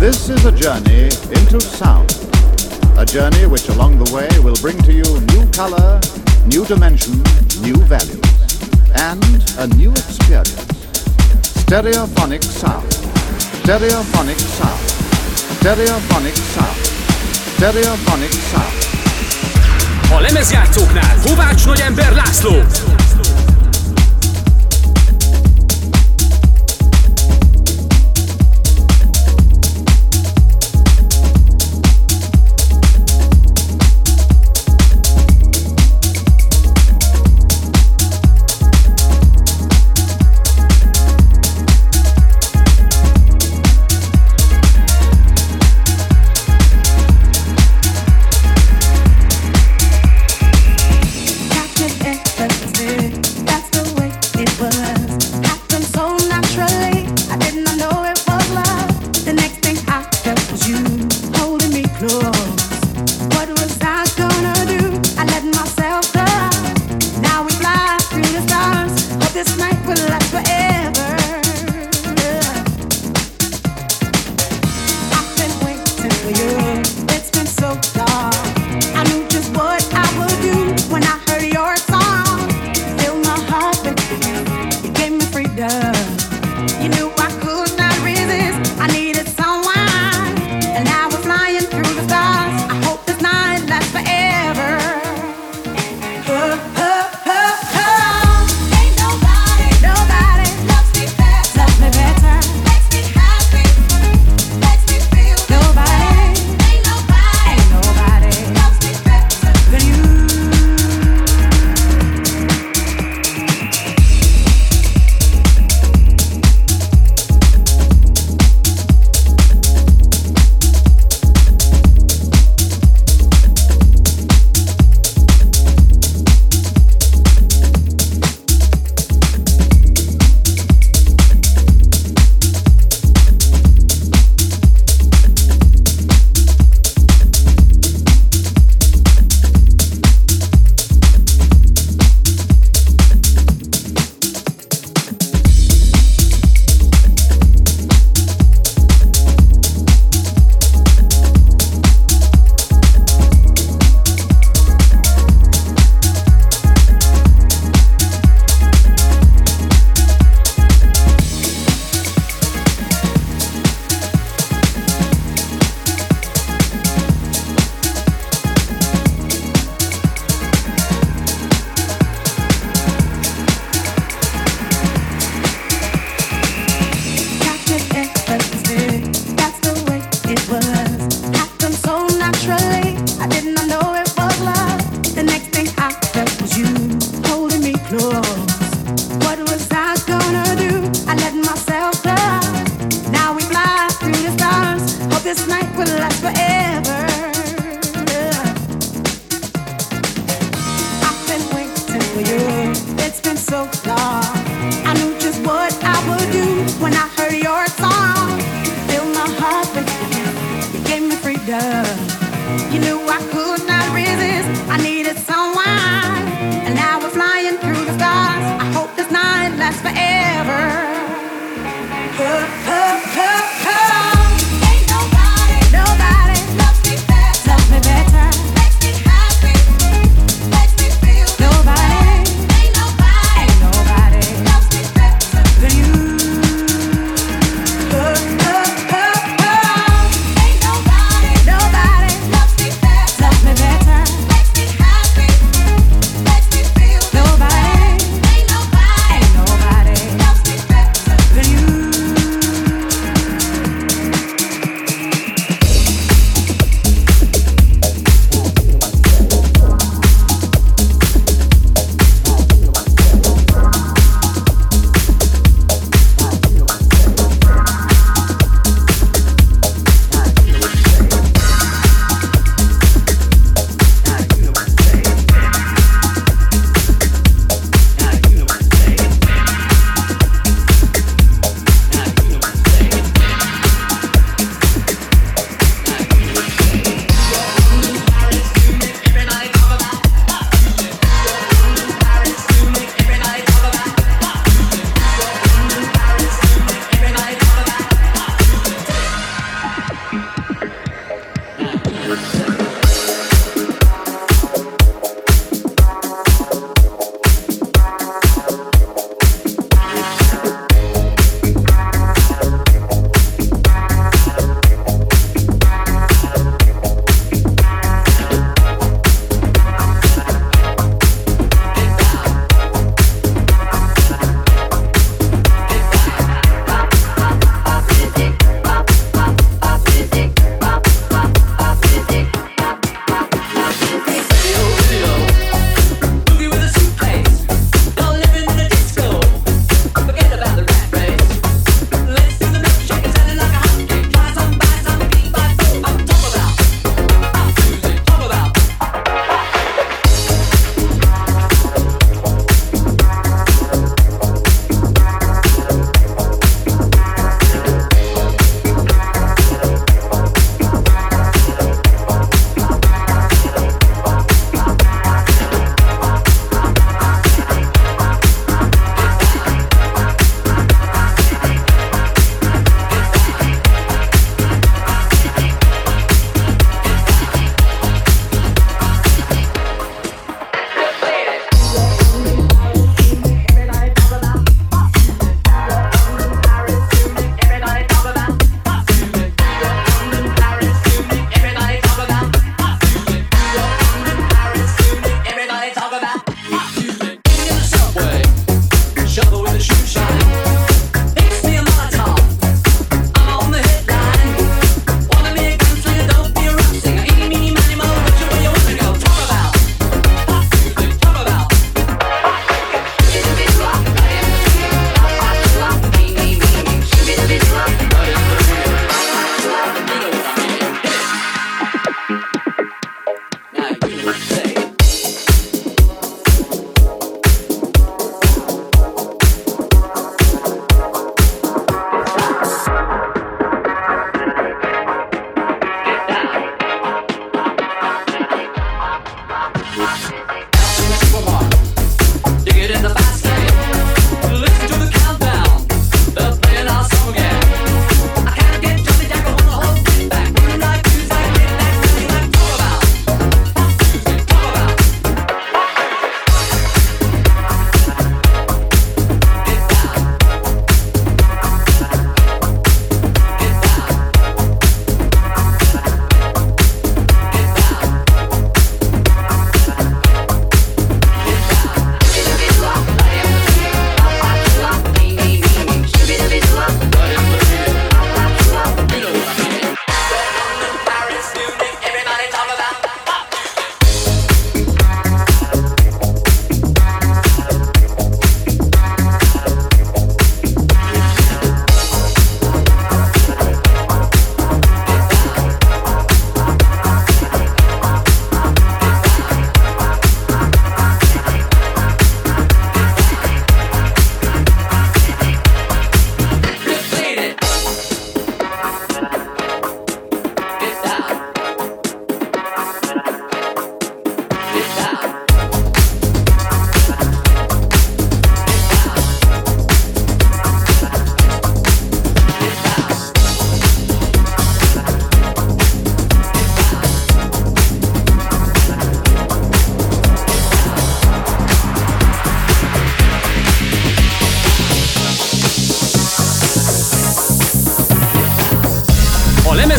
This is a journey into sound, a journey which along the way will bring to you new color, new dimension, new values, and a new experience. Stereophonic sound, stereophonic sound, stereophonic sound, stereophonic sound. A lemezjátszóknál Kovács Nagyember László. Forever. Nobody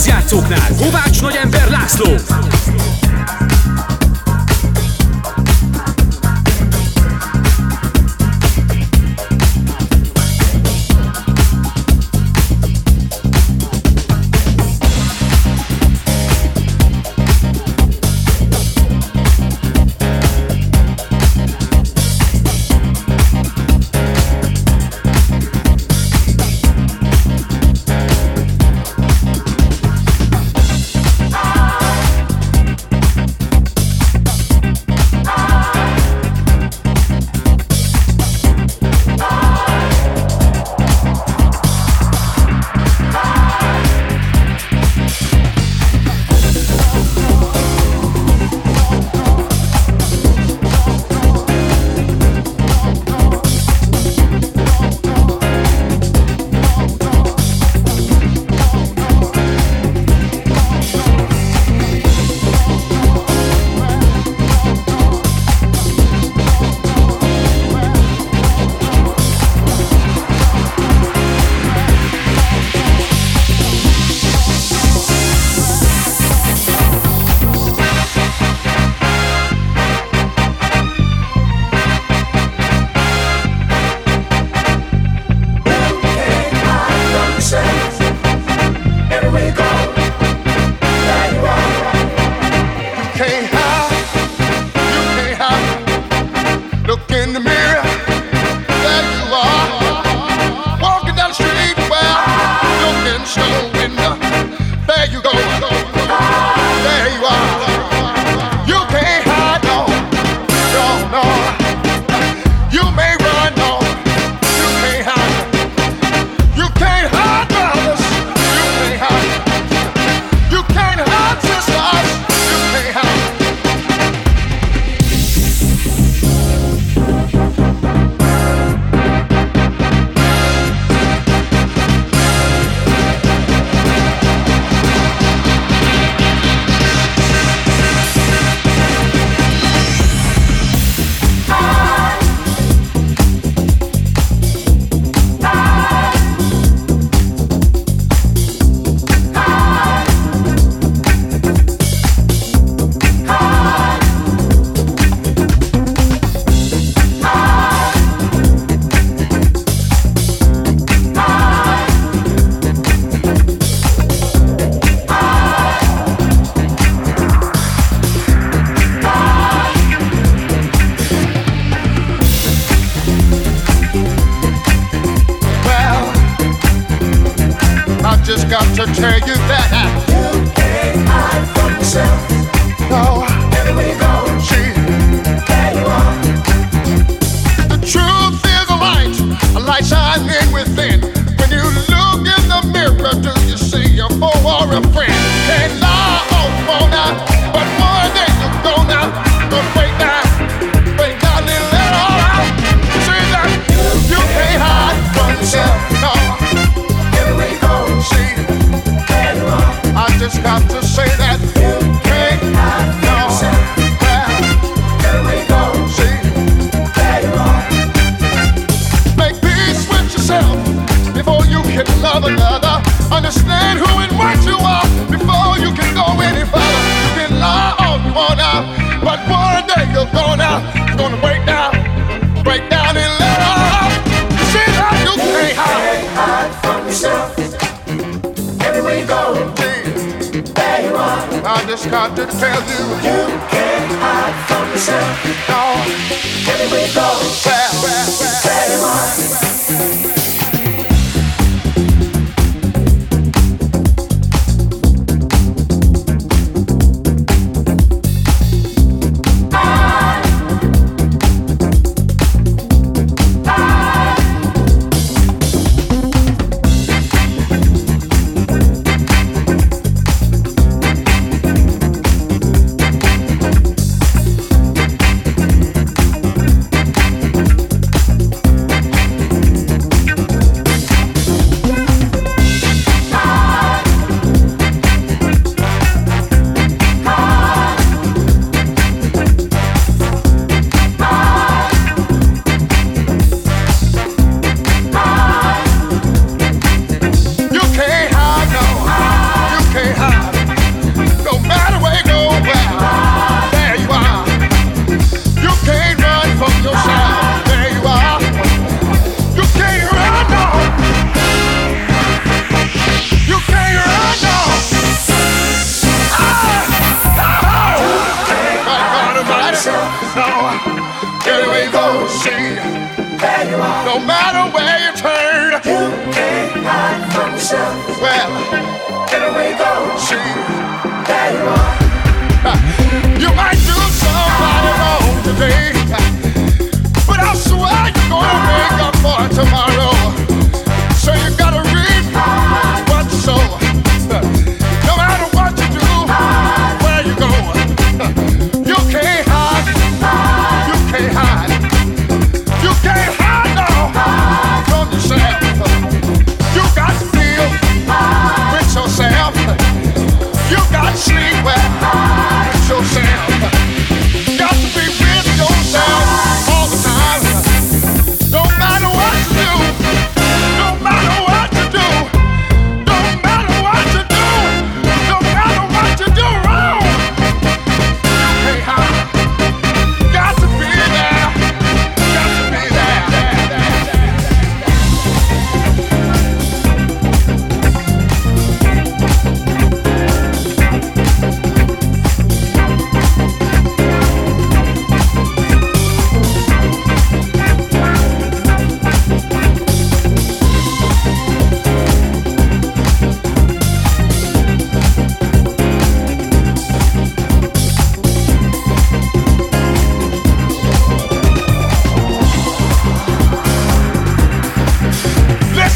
lemezjátszóknál Kovács Nagyember László.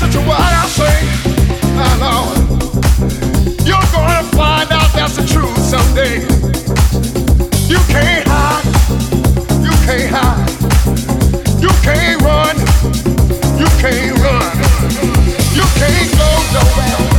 listen to what I say. My Lord, you're gonna find out that's the truth someday. You can't hide, you can't hide, you can't run, you can't run, you can't go nowhere.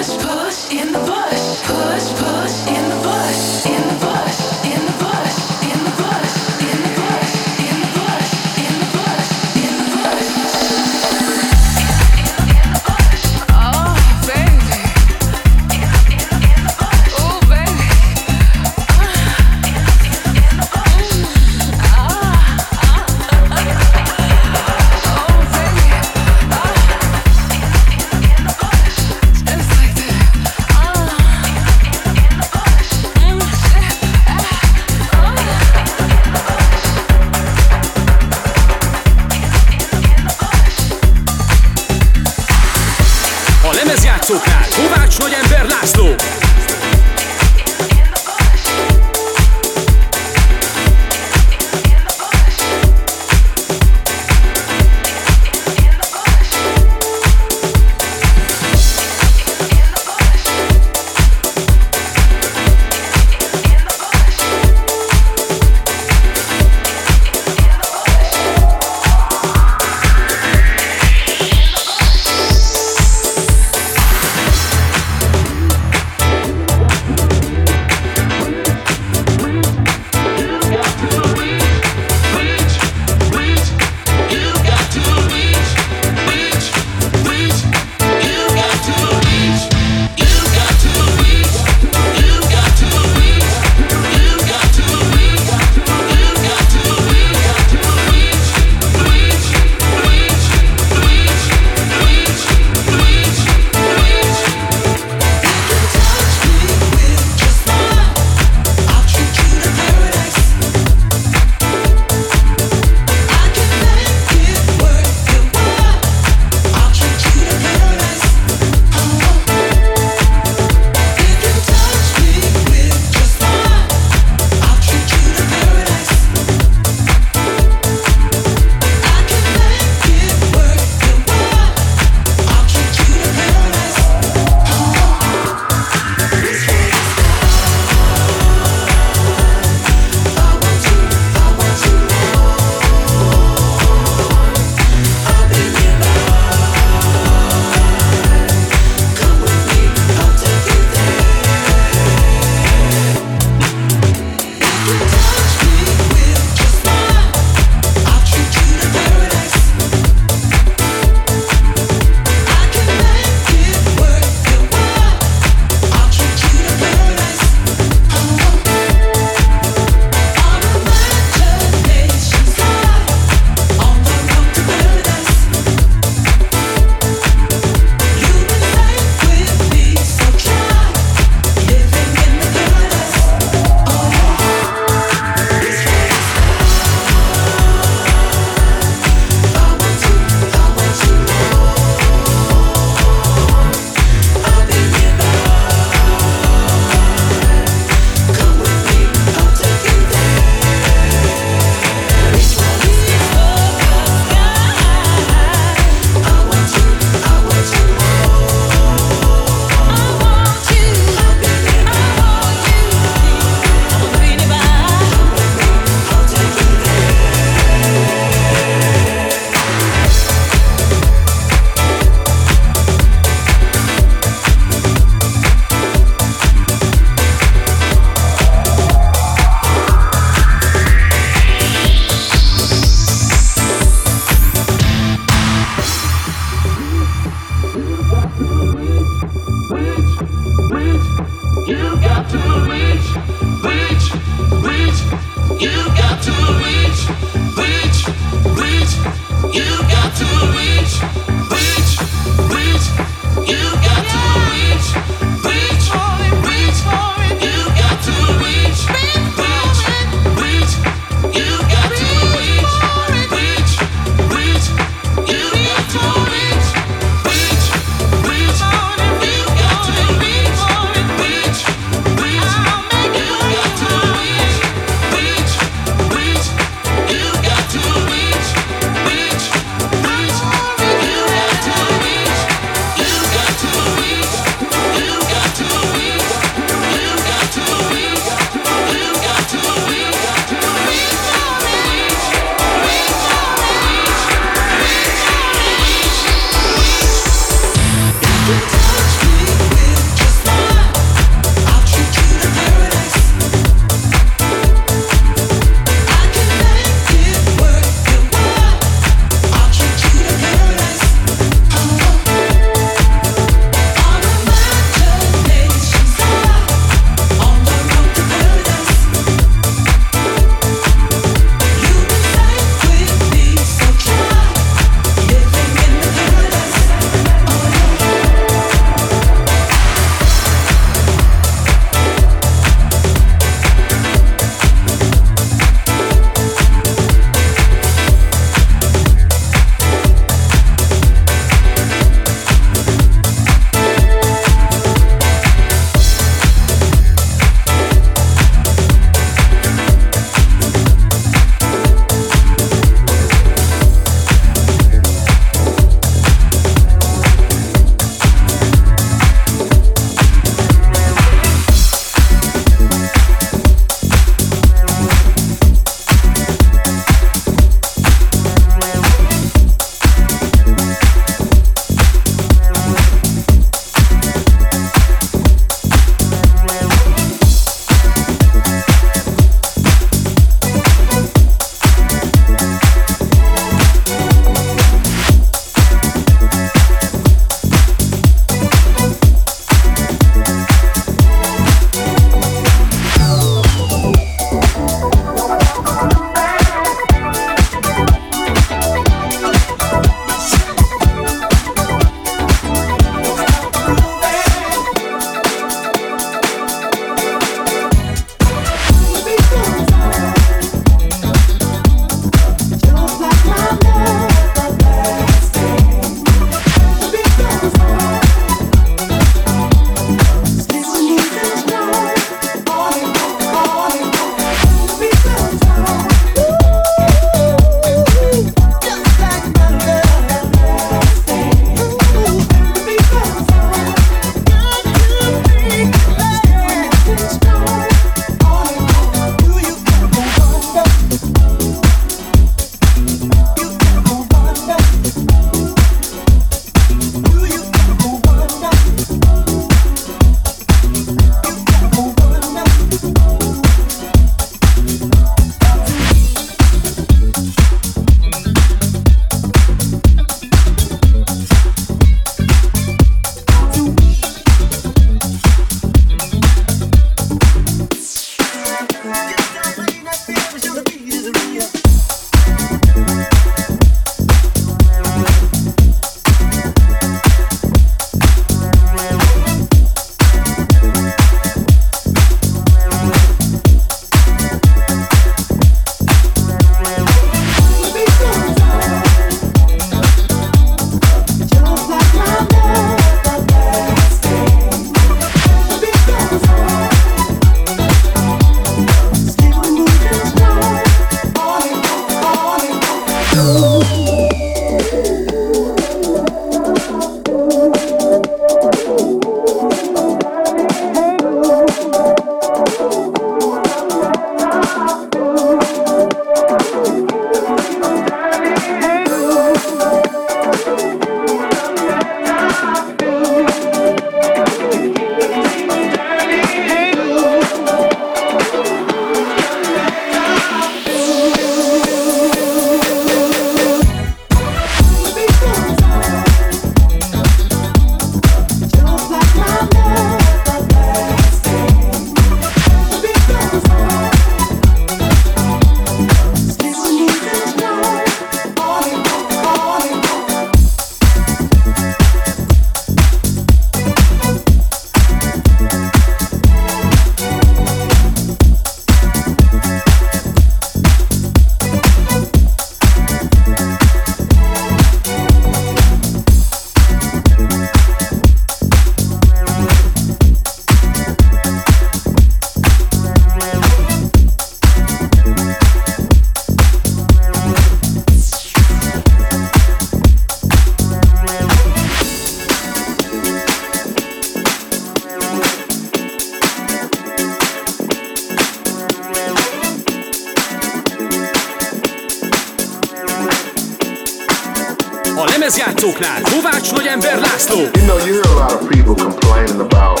lemezjátszóknál Kovács Nagyember László. You know, you hear a lot of people complaining about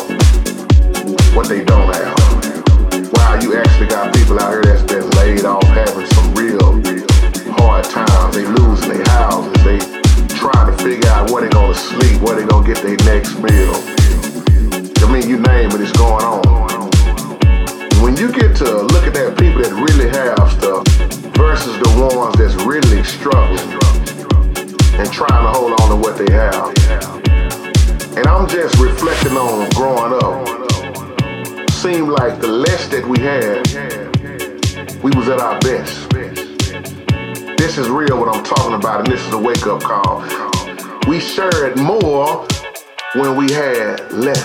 what they don't have. Wow, you actually got people out here that's been laid off, having some real hard times. They losing their houses. They trying to figure out where they gonna sleep, where they gonna get their next meal. I mean, you name it, it's going on. When you get to look at that people that really have stuff versus the ones that's really struggling and trying to hold on to what they have. And I'm just reflecting on growing up. Seemed like the less that we had, we was at our best. This is real what I'm talking about, and this is a wake-up call. We shared more when we had less.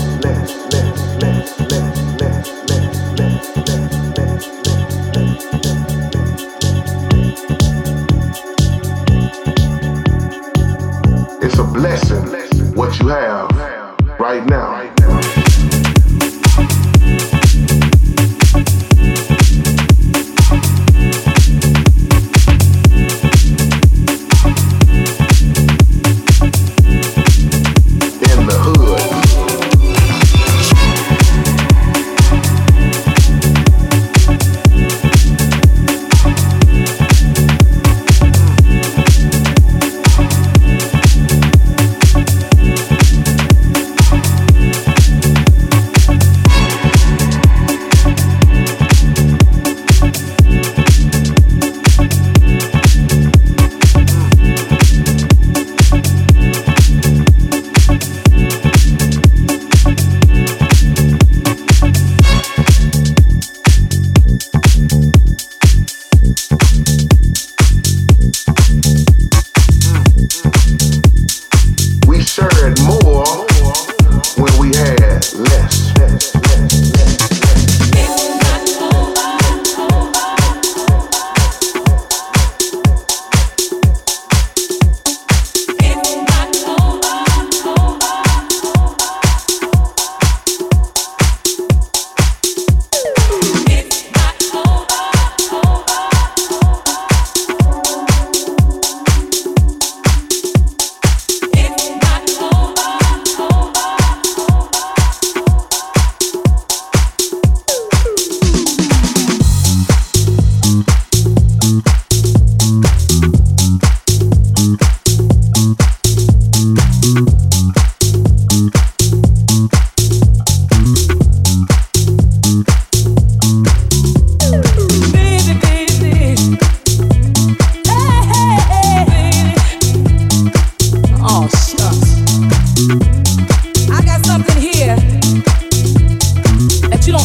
It's a blessing what you have right now. In the hood.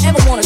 ever wanna